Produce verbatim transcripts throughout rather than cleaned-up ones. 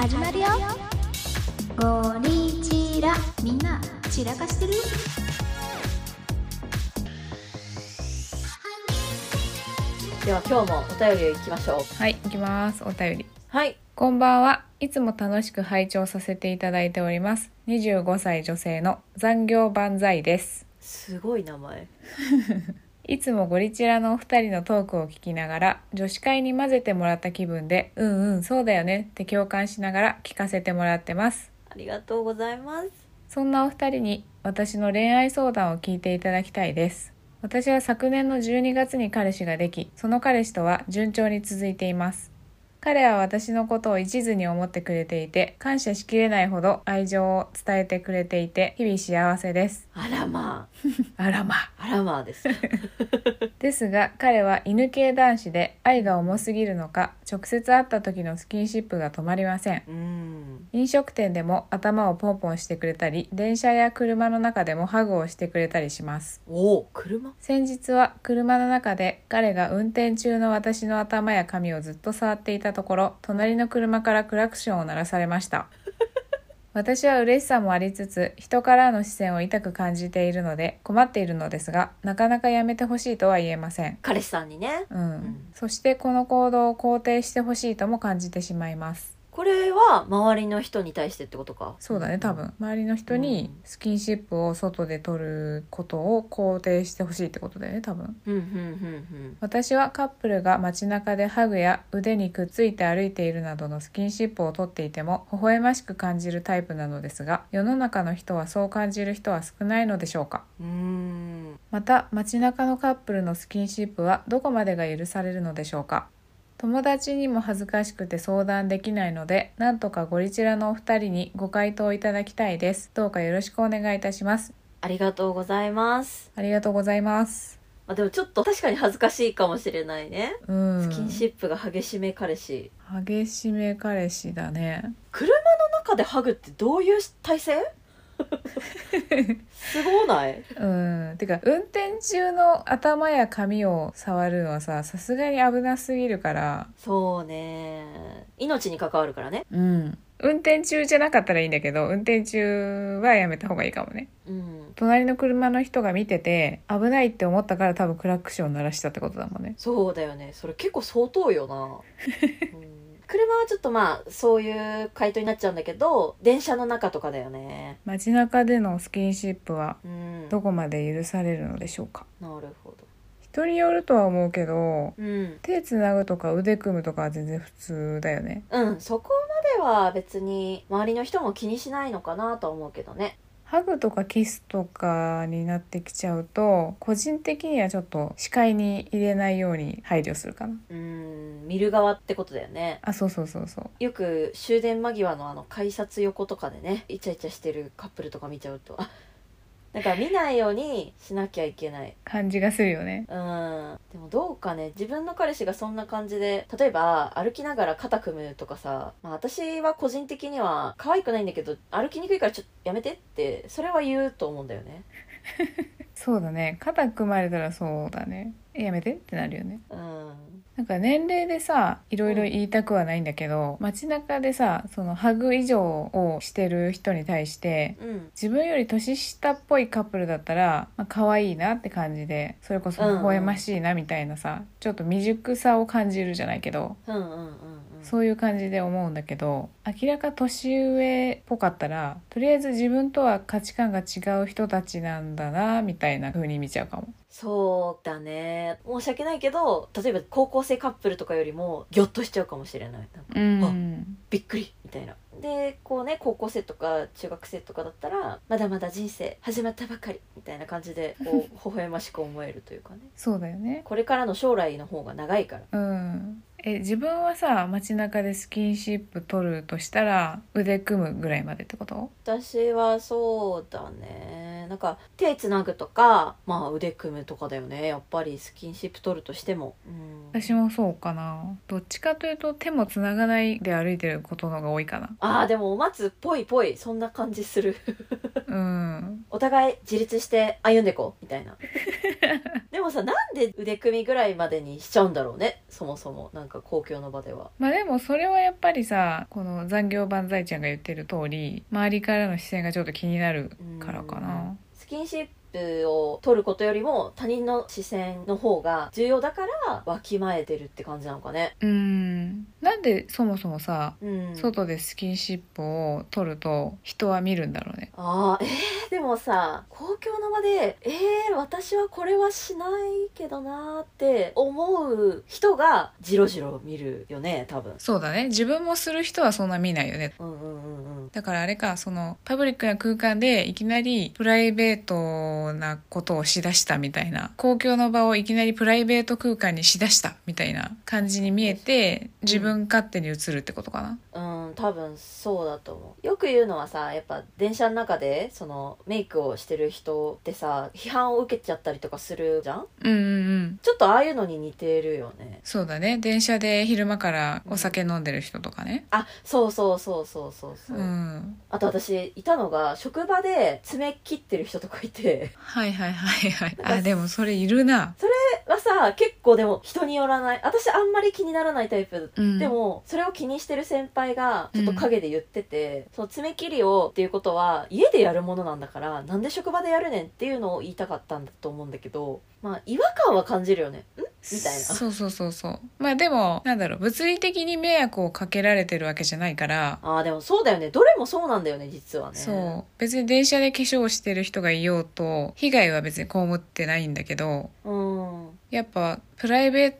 始まるよ。ゴリチラ、みんな散らかしてる？では今日もお便りをいきましょう。はい、いきます。お便り。はい、こんばんは。いつも楽しく拝聴させていただいております。にじゅうごさい女性の残業万歳です。すごい名前いつもゴリチラのお二人のトークを聞きながら女子会に混ぜてもらった気分で、うんうん、そうだよねって共感しながら聞かせてもらってます。ありがとうございます。そんなお二人に私の恋愛相談を聞いていただきたいです。私は昨年のじゅうにがつに彼氏ができ、その彼氏とは順調に続いています。彼は私のことを一途に思ってくれていて、感謝しきれないほど愛情を伝えてくれていて、日々幸せです。あらまあ。あらまあ。あらまあです。ですが、彼は犬系男子で愛が重すぎるのか、直接会った時のスキンシップが止まりません。うん、飲食店でも頭をポンポンしてくれたり、電車や車の中でもハグをしてくれたりします。おお、車？先日は車の中で彼が運転中の私の頭や髪をずっと触っていたところ、隣の車からクラクションを鳴らされました。私は嬉しさもありつつ、人からの視線を痛く感じているので困っているのですが、なかなかやめてほしいとは言えません。彼氏さんにね、うんうん、そしてこの行動を肯定してほしいとも感じてしまいます。これは周りの人に対してってことか。そうだね、多分周りの人にスキンシップを外で取ることを肯定してほしいってことだよね、多分、うんうんうんうん、私はカップルが街中でハグや腕にくっついて歩いているなどのスキンシップを取っていても微笑ましく感じるタイプなのですが、世の中の人はそう感じる人は少ないのでしょうか。うーん、また街中のカップルのスキンシップはどこまでが許されるのでしょうか。友達にも恥ずかしくて相談できないので、なんとかゴリチラのお二人にご回答いただきたいです。どうかよろしくお願いいたします。ありがとうございます。ありがとうございます。まあ、でもちょっと確かに恥ずかしいかもしれないね。うん。スキンシップが激しめ彼氏。激しめ彼氏だね。車の中でハグってどういう体勢？すごない？うん。てか運転中の頭や髪を触るのはさ、さすがに危なすぎるから。そうね。命に関わるからね。うん。運転中じゃなかったらいいんだけど、運転中はやめた方がいいかもね。うん。隣の車の人が見てて危ないって思ったから、多分クラクション鳴らしたってことだもんね。そうだよね。それ結構相当よな。うん、車はちょっとまあそういう回答になっちゃうんだけど、電車の中とかだよね。街中でのスキンシップはどこまで許されるのでしょうか、うん、なるほど。人によるとは思うけど、うん、手つなぐとか腕組むとかは全然普通だよね。うん、そこまでは別に周りの人も気にしないのかなと思うけどね。ハグとかキスとかになってきちゃうと、個人的にはちょっと視界に入れないように配慮するかな。うーん、見る側ってことだよね。あ、そうそうそうそう。よく終電間際のあの改札横とかでね、イチャイチャしてるカップルとか見ちゃうと、あ、なんか見ないようにしなきゃいけない感じがするよね。うん、でもどうかね、自分の彼氏がそんな感じで、例えば歩きながら肩組むとかさ、まあ、私は個人的には可愛くないんだけど歩きにくいからちょっとやめてってそれは言うと思うんだよねそうだね、肩組まれたらそうだね、やめてってなるよね。うん、なんか年齢でさ、いろいろ言いたくはないんだけど、うん、街中でさ、そのハグ以上をしてる人に対して、うん、自分より年下っぽいカップルだったら、まあ、可愛いなって感じで、それこそ微笑ましいなみたいなさ、うんうん、ちょっと未熟さを感じるじゃないけど、うんうんうんうん、そういう感じで思うんだけど、明らか年上っぽかったら、とりあえず自分とは価値観が違う人たちなんだなみたいな風に見ちゃうかも。そうだね、申し訳ないけど、例えば高校生カップルとかよりもギョッとしちゃうかもしれない。なんか、うん、あ、びっくりみたいな。でこうね、高校生とか中学生とかだったら、まだまだ人生始まったばかりみたいな感じでこう微笑ましく思えるというかねそうだよね、これからの将来の方が長いから。うん、え、自分はさ、街中でスキンシップ取るとしたら腕組むぐらいまでってこと？私はそうだね、なんか手つなぐとか、まあ腕組むとかだよね、やっぱりスキンシップ取るとしても。うん、私もそうかな。どっちかというと手もつながないで歩いてることの方が多いかな。あー、でもお松ぽいぽい、そんな感じするうん、お互い自立して歩んでこうみたいなでもさ、なんで腕組みぐらいまでにしちゃうんだろうね、そもそもなんか公共の場では。まあでもそれはやっぱりさ、この残業万歳ちゃんが言ってる通り、周りからの視線がちょっと気になるからかな。スキンシップを取ることよりも他人の視線の方が重要だからわきまえてるって感じなのかね。うーん、なんでそもそもさ、うん、外でスキンシップを取ると人は見るんだろうね。あー、えー、でもさ、公共の場でえー私はこれはしないけどなって思う人がジロジロ見るよね、多分。そうだね、自分もする人はそんな見ないよね。うんうんうんうん。だからあれか、そのパブリックな空間でいきなりプライベートなことをしだしたみたいな、公共の場をいきなりプライベート空間にしだしたみたいな感じに見えて、自分自分勝手に映るってことかな。うん、多分そうだと思う。よく言うのはさ、やっぱ電車の中でそのメイクをしてる人ってさ、批判を受けちゃったりとかするじゃん。うんうんうん。ちょっとああいうのに似てるよね。そうだね。電車で昼間からお酒飲んでる人とかね。うん、あ、そうそうそうそうそうそう。うん。あと私いたのが、職場で爪切ってる人とかいて。はいはいはいはい。あ、でもそれいるな。それはさ、結構でも人によらない。私あんまり気にならないタイプ。うん、でもそれを気にしてる先輩がちょっと陰で言ってて、うん、その爪切りをっていうことは家でやるものなんだから、なんで職場でやるねんっていうのを言いたかったんだと思うんだけど、まあ違和感は感じるよね、んみたいな。そうそうそうそう。まあでもなんだろう、物理的に迷惑をかけられてるわけじゃないから。ああ、でもそうだよね。どれもそうなんだよね、実はね。そう。別に電車で化粧をしてる人がいようと被害は別に被ってないんだけど、うん、やっぱプライベート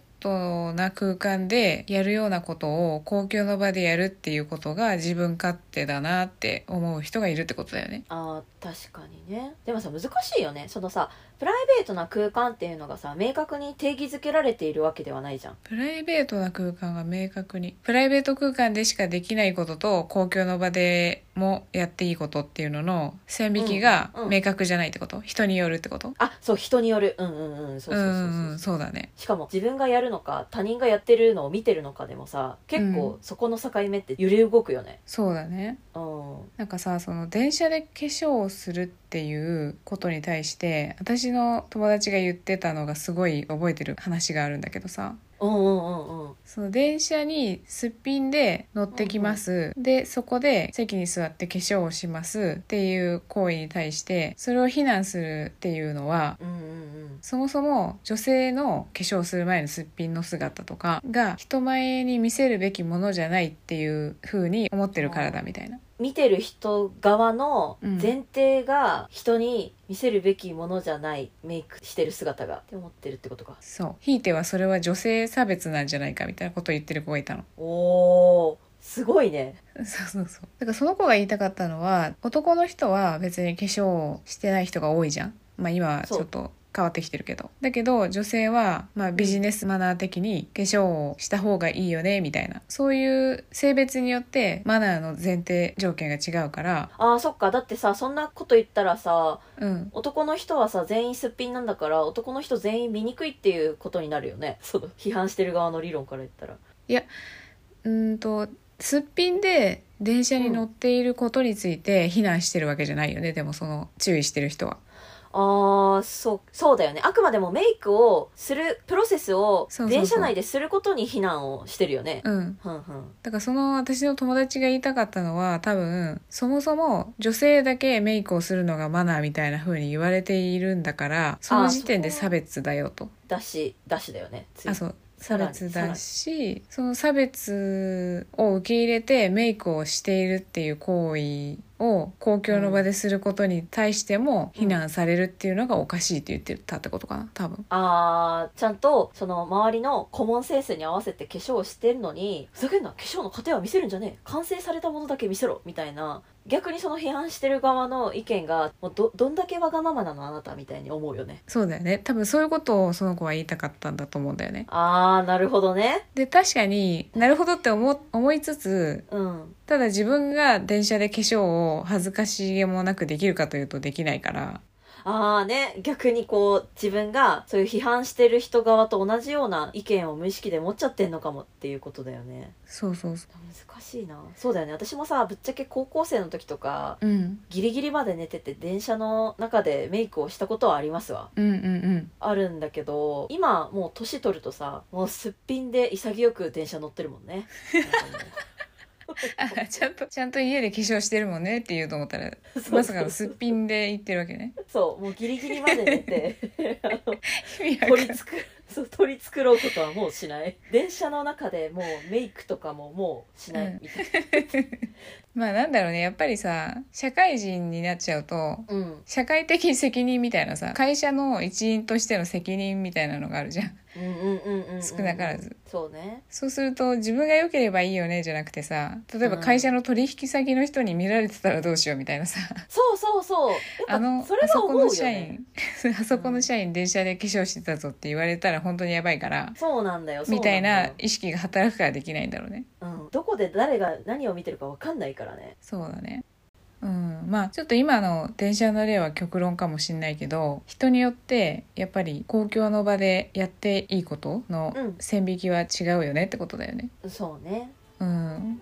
な空間でやるようなことを公共の場でやるっていうことが自分勝手だなって思う人がいるってことだよね。あー、確かにね。でもさ、難しいよね。そのさ、プライベートな空間っていうのがさ、明確に定義づけられているわけではないじゃん。プライベートな空間が明確に、プライベート空間でしかできないことと公共の場でもやっていいことっていうのの線引きが明確じゃないってこと、うんうん、人によるってこと。あ、そう、人による。うんうんうん、そうそうそうそう、そうだね。しかも自分がやるのか他人がやってるのを見てるのかでもさ、結構そこの境目って揺れ動くよね、うん、そうだね、うん、なんかさ、その電車で化粧をするっていうことに対して私の友達が言ってたのがすごい覚えてる話があるんだけどさ、うんうんうん、その電車にすっぴんで乗ってきます、うんうん、でそこで席に座って化粧をしますっていう行為に対してそれを非難するっていうのは、うんうんうん、そもそも女性の化粧する前のすっぴんの姿とかが人前に見せるべきものじゃないっていう風に思ってるからだみたいな。見てる人側の前提が人に見せるべきものじゃない、うん、メイクしてる姿がって思ってるってことか。そう。ひいてはそれは女性差別なんじゃないかみたいなことを言ってる子がいたの。おー、すごいね。そうそうそう。だからその子が言いたかったのは、男の人は別に化粧してない人が多いじゃん。まあ今はちょっと変わってきてるけど、だけど女性は、まあ、ビジネスマナー的に化粧をした方がいいよねみたいな、そういう性別によってマナーの前提条件が違うから。あー、そっか。だってさ、そんなこと言ったらさ、うん、男の人はさ全員すっぴんなんだから、男の人全員醜いっていうことになるよね、その批判してる側の理論から言ったら。いや、うーんとすっぴんで電車に乗っていることについて非難してるわけじゃないよね、うん、でもその注意してる人は。あー、そう、そうだよね。あくまでもメイクをするプロセスを電車内ですることに非難をしてるよね。そうそうそう、うん、ふんふん。だからその私の友達が言いたかったのは、多分そもそも女性だけメイクをするのがマナーみたいな風に言われているんだから、その時点で差別だよと。だし、だしだよね。あ、そう、差別だし、その差別を受け入れてメイクをしているっていう行為を公共の場ですることに対しても非難されるっていうのがおかしいって言ってたってことかな、多分。あー、ちゃんとその周りのコモンセンスに合わせて化粧をしてるのに、ふざけんな、化粧の過程は見せるんじゃねえ、完成されたものだけ見せろみたいな。逆にその批判してる側の意見がもう ど, どんだけわがままなのあなたみたいに思うよね。そうだよね。多分そういうことをその子は言いたかったんだと思うんだよね。あー、なるほどね。で、確かになるほどって 思, 思いつつ、うん、ただ自分が電車で化粧を恥ずかしげもなくできるかというとできないから。あーね、逆にこう自分がそういう批判してる人側と同じような意見を無意識で持っちゃってんのかもっていうことだよね。そうそうそう、難しいな。そうだよね、私もさぶっちゃけ高校生の時とか、うん、ギリギリまで寝てて電車の中でメイクをしたことはありますわ、うんうんうん、あるんだけど今もう年取るとさもうすっぴんで潔く電車乗ってるもんねあ、ちゃんとちゃんと家で化粧してるもんねって言うと思ったらまさかのすっぴんで行ってるわけね。そうもうギリギリまで寝てあの取りつくそう取り繕うことはもうしない。電車の中でもうメイクとかももうしないみたいな、うん、まあなんだろうね、やっぱりさ社会人になっちゃうと、うん、社会的責任みたいなさ会社の一員としての責任みたいなのがあるじゃん、少なからず。そうね、そうすると自分が良ければいいよねじゃなくてさ、例えば会社の取引先の人に見られてたらどうしようみたいなさ、うん、そうそうそう、あのそれは思うよね、あそこの社員電車で化粧してたぞって言われたら本当にやばいから。そうなんだよ、みたいな意識が働くからできないんだろうね、うん、どこで誰が何を見てるか分かんないからね。そうだね、うん、まあちょっと今の電車の例は極論かもしれないけど、人によってやっぱり公共の場でやっていいことの線引きは違うよねってことだよね、うん、そうね、うん。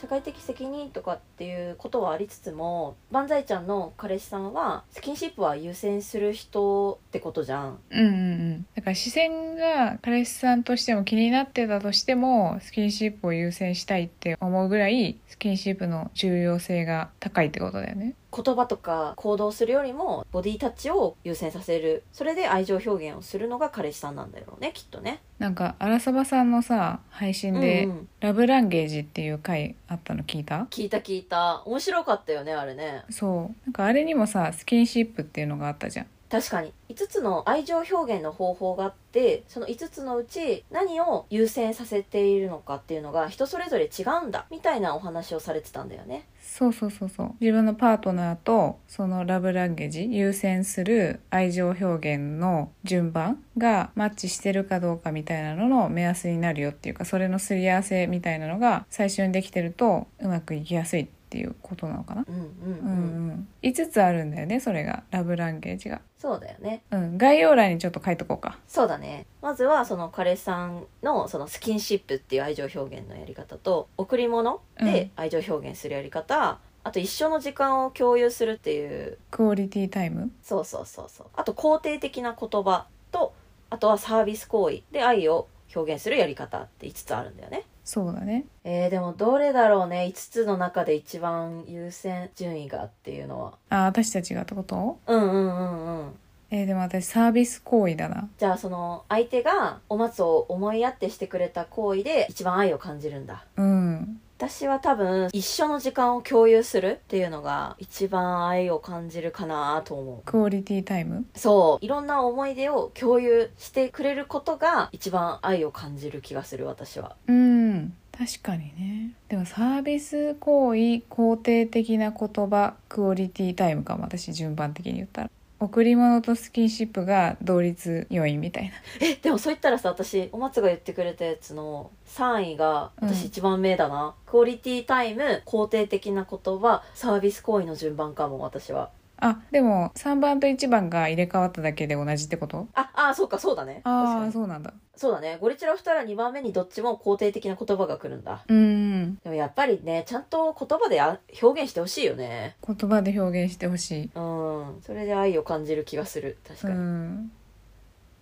社会的責任とかっていうことはありつつも、万歳ちゃんの彼氏さんはスキンシップは優先する人ってことじゃん。うんうんうん。だから視線が彼氏さんとしても気になってたとしてもスキンシップを優先したいって思うぐらいスキンシップの重要性が高いってことだよね。言葉とか行動するよりもボディタッチを優先させる、それで愛情表現をするのが彼氏さんなんだよね、きっとね。なんか荒沢さんのさ配信で、うんうん、ラブランゲージっていう回あったの聞いた？聞いた聞いた、面白かったよねあれね。そうなんかあれにもさスキンシップっていうのがあったじゃん。確かにいつつの愛情表現の方法があって、そのいつつのうち何を優先させているのかっていうのが人それぞれ違うんだみたいなお話をされてたんだよね。そうそうそうそう、自分のパートナーとそのラブランゲージ優先する愛情表現の順番がマッチしてるかどうかみたいなのの目安になるよっていうか、それのすり合わせみたいなのが最初にできてるとうまくいきやすいっていうことなのかな。うんうんうん、うんうん、いつつあるんだよね、それがラブランゲージが。そうだよね、うん、概要欄にちょっと書いとこうか。そうだね、まずはその彼さんのそのスキンシップっていう愛情表現のやり方と、贈り物で愛情表現するやり方、うん、あと一緒の時間を共有するっていうクオリティタイム。そうそうそうそう、あと肯定的な言葉と、あとはサービス行為で愛を表現するやり方っていつつあるんだよね。そうだね、えー、でもどれだろうね、いつつの中で一番優先順位がっていうのは。あ、私たちがってこと？うんうんうんうん。えー、でも私サービス行為だな。じゃあその相手がお松を思いやってしてくれた行為で一番愛を感じるんだ。うん。私は多分一緒の時間を共有するっていうのが一番愛を感じるかなと思う。クオリティタイム？そう、いろんな思い出を共有してくれることが一番愛を感じる気がする、私は。うん、確かにね。でもサービス行為、肯定的な言葉、クオリティタイムかも、私順番的に言ったら。贈り物とスキンシップが同率よんいみたいな。え、でもそう言ったらさ、私お松が言ってくれたやつのさんいが私いちばんめだな、うん、クオリティタイム、肯定的な言葉、サービス行為の順番かも、私は。あ、でもさんばんといちばんが入れ替わっただけで同じってこと？ああ、そうか、そうだね。ああ、そうなんだ。そうだね、ゴリチラふたらにばんめにどっちも肯定的な言葉が来るんだ。うーん、でもやっぱりね、ちゃんと言葉で表現してほしいよね。言葉で表現してほしい、うん、それで愛を感じる気がする。確かに。うん、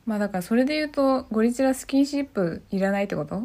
まあだからそれで言うとゴリチラスキンシップいらないってこと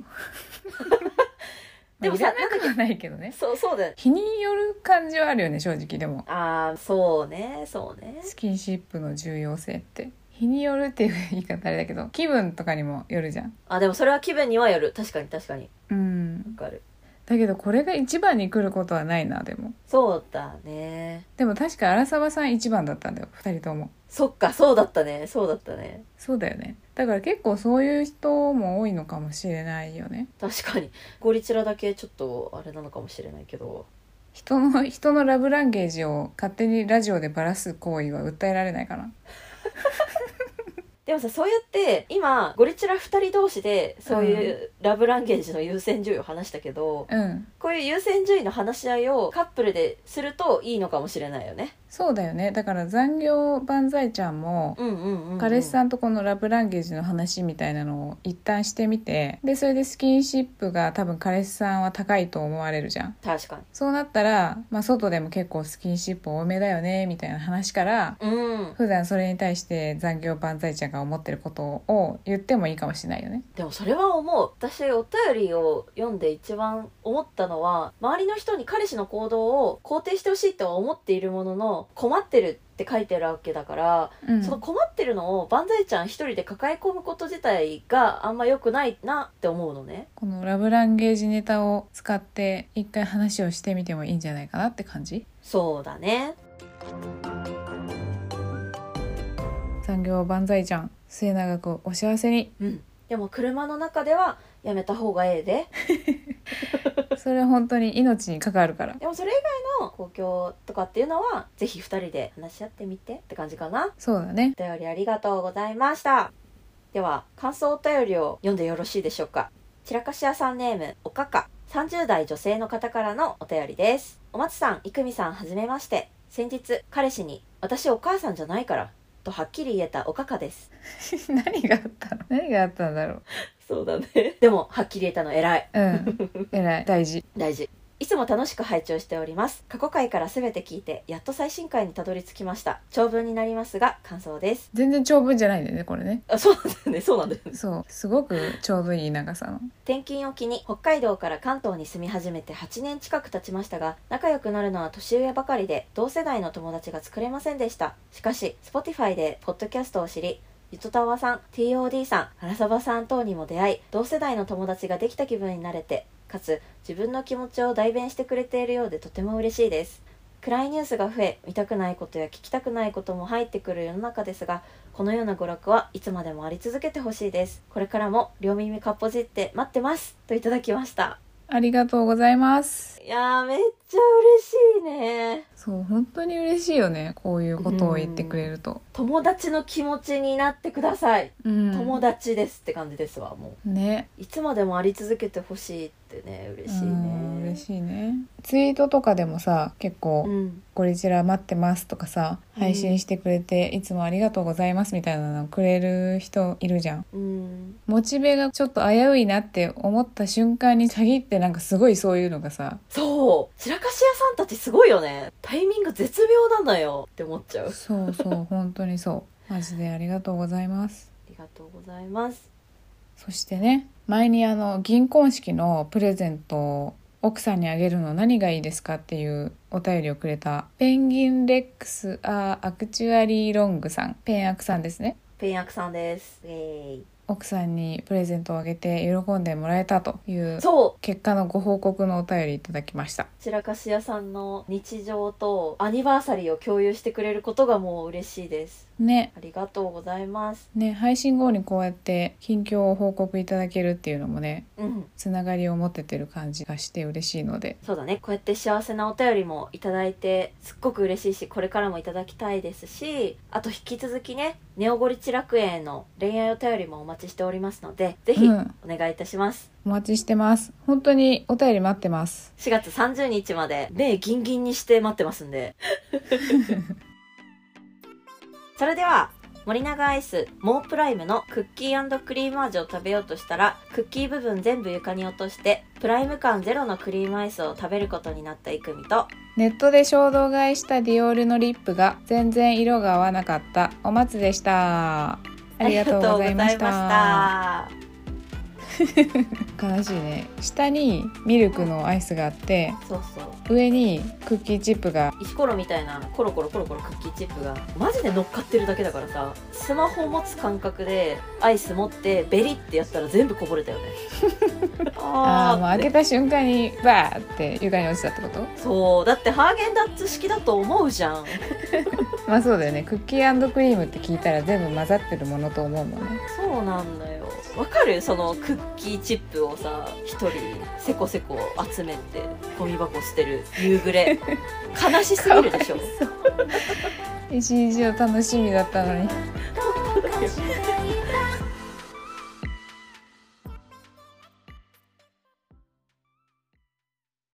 でもさ、なくはないけどね。そうそうだよ。日による感じはあるよね、正直。でもああ、そうね、そうね。スキンシップの重要性って日によるっていう言い方あれだけど、気分とかにもよるじゃん。あ、でもそれは気分にはよる。確かに確かに。うん。わかる。だけどこれが一番に来ることはないな、でも。そうだね。でも確か荒沢さん一番だったんだよ、二人とも。そっか、そうだったね、そうだったね。そうだよね。だから結構そういう人も多いのかもしれないよね。確かに。ゴリチラだけちょっとあれなのかもしれないけど。人の、人のラブランゲージを勝手にラジオでバラす行為は訴えられないかなでもさ、そうやって今ゴリチラふたり同士でそういうラブランゲージの優先順位を話したけど、うん、こういう優先順位の話し合いをカップルでするといいのかもしれないよね。そうだよね。だから残業万歳ちゃんも、うんうんうんうん、彼氏さんとこのラブランゲージの話みたいなのを一旦してみて、でそれでスキンシップが多分彼氏さんは高いと思われるじゃん。確かに。そうなったら、まあ、外でも結構スキンシップ多めだよねみたいな話から、うん、普段それに対して残業万歳ちゃんが思ってることを言ってもいいかもしれないよね。でもそれは思う。私お便りを読んで一番思ったのは、周りの人に彼氏の行動を肯定してほしいとは思っているものの困ってるって書いてるわけだから、うん、その困ってるのを万歳ちゃん一人で抱え込むこと自体があんま良くないなって思うのね。このラブランゲージネタを使って一回話をしてみてもいいんじゃないかなって感じ。そうだね。残業万歳ちゃん、末永くお幸せに、うん、でも車の中ではやめた方がええでそれは本当に命に関わるから。でもそれ以外の公共とかっていうのはぜひふたりで話し合ってみてって感じかな。そうだね。お便りありがとうございました。では感想お便りを読んでよろしいでしょうか。散らかし屋さんネームおかか、さんじゅう代女性の方からのお便りです。お松さん、いくみさん、はじめまして。先日彼氏に私お母さんじゃないからとはっきり言えたおかかです何があったの何があったんだろうそうだね。でもはっきり言えたの偉い、うん、偉い。大事大事。いつも楽しく拝聴しております。過去回からすべて聞いてやっと最新回にたどり着きました。長文になりますが感想です。全然長文じゃないんだよねこれね。あ、そうなんだよね。そうなんだよね。そう、すごく長文いい長さの転勤を機に北海道から関東に住み始めてはちねん近く経ちましたが、仲良くなるのは年上ばかりで同世代の友達が作れませんでした。しかし Spotify でポッドキャストを知り、ゆとたわさん、 ティーオーディー さん、原沢さん等にも出会い、同世代の友達ができた気分になれて、かつ自分の気持ちを代弁してくれているようでとても嬉しいです。暗いニュースが増え、見たくないことや聞きたくないことも入ってくる世の中ですが、このような娯楽はいつまでもあり続けてほしいです。これからも両耳かっぽじって待ってますといただきました。ありがとうございます。いやめっちゃ嬉しいね。そう、本当に嬉しいよね。こういうことを言ってくれると、友達の気持ちになってください。友達ですって感じですわもう、ね、いつまでもあり続けてほしいってね。嬉しいね。嬉しいね。ツイートとかでもさ、結構、うん、ゴリチラ待ってますとかさ、配信してくれていつもありがとうございますみたいなのくれる人いるじゃん、うん、モチベがちょっと危ういなって思った瞬間に限ってなんかすごいそういうのがさ、そう散らかし屋さんたちすごいよね。タイミング絶妙なんだよって思っちゃう。そうそう本当にそう、マジでありがとうございます。ありがとうございます。そしてね、前にあの銀婚式のプレゼントを奥さんにあげるの何がいいですかっていうお便りをくれたペンギンレックスアーアクチュアリーロングさん、ペンアクさんですね。ペンアクさんです。イエーイ。奥さんにプレゼントをあげて喜んでもらえたという結果のご報告のお便りいただきました。散らかし屋さんの日常とアニバーサリーを共有してくれることがもう嬉しいですね。ありがとうございますね。配信後にこうやって近況を報告いただけるっていうのもね、うん、つながりを持ててる感じがして嬉しいので。そうだね。こうやって幸せなお便りもいただいてすっごく嬉しいし、これからもいただきたいですし、あと引き続きね、ネオゴリチ楽園への恋愛お便りもお待ちお待ちしておりますので、ぜひお願いいたします、うん、お待ちしてます。本当にお便り待ってます。しがつさんじゅうにちまで目ギンギンにして待ってますんでそれでは森永アイスモープライムのクッキー&クリーム味を食べようとしたら、クッキー部分全部床に落としてプライム感ゼロのクリームアイスを食べることになったイクミと、ネットで衝動買いしたディオールのリップが全然色が合わなかったお松でした。ありがとうございました。悲しいね。下にミルクのアイスがあって、そうそう、上にクッキーチップが、石ころみたいなコロコロコロコロクッキーチップがマジで乗っかってるだけだからさ、スマホを持つ感覚でアイス持ってベリってやったら全部こぼれたよねああ、もう開けた瞬間にバーって床に落ちたってこと？そう、だってハーゲンダッツ式だと思うじゃんまあそうだよね。クッキー&クリームって聞いたら全部混ざってるものと思うもんね。そうなんだよ。わかる？そのクッキーチップをさ、一人せこせこ集めてゴミ箱捨てる夕暮れ悲しすぎるでしょ一日の楽しみだったのに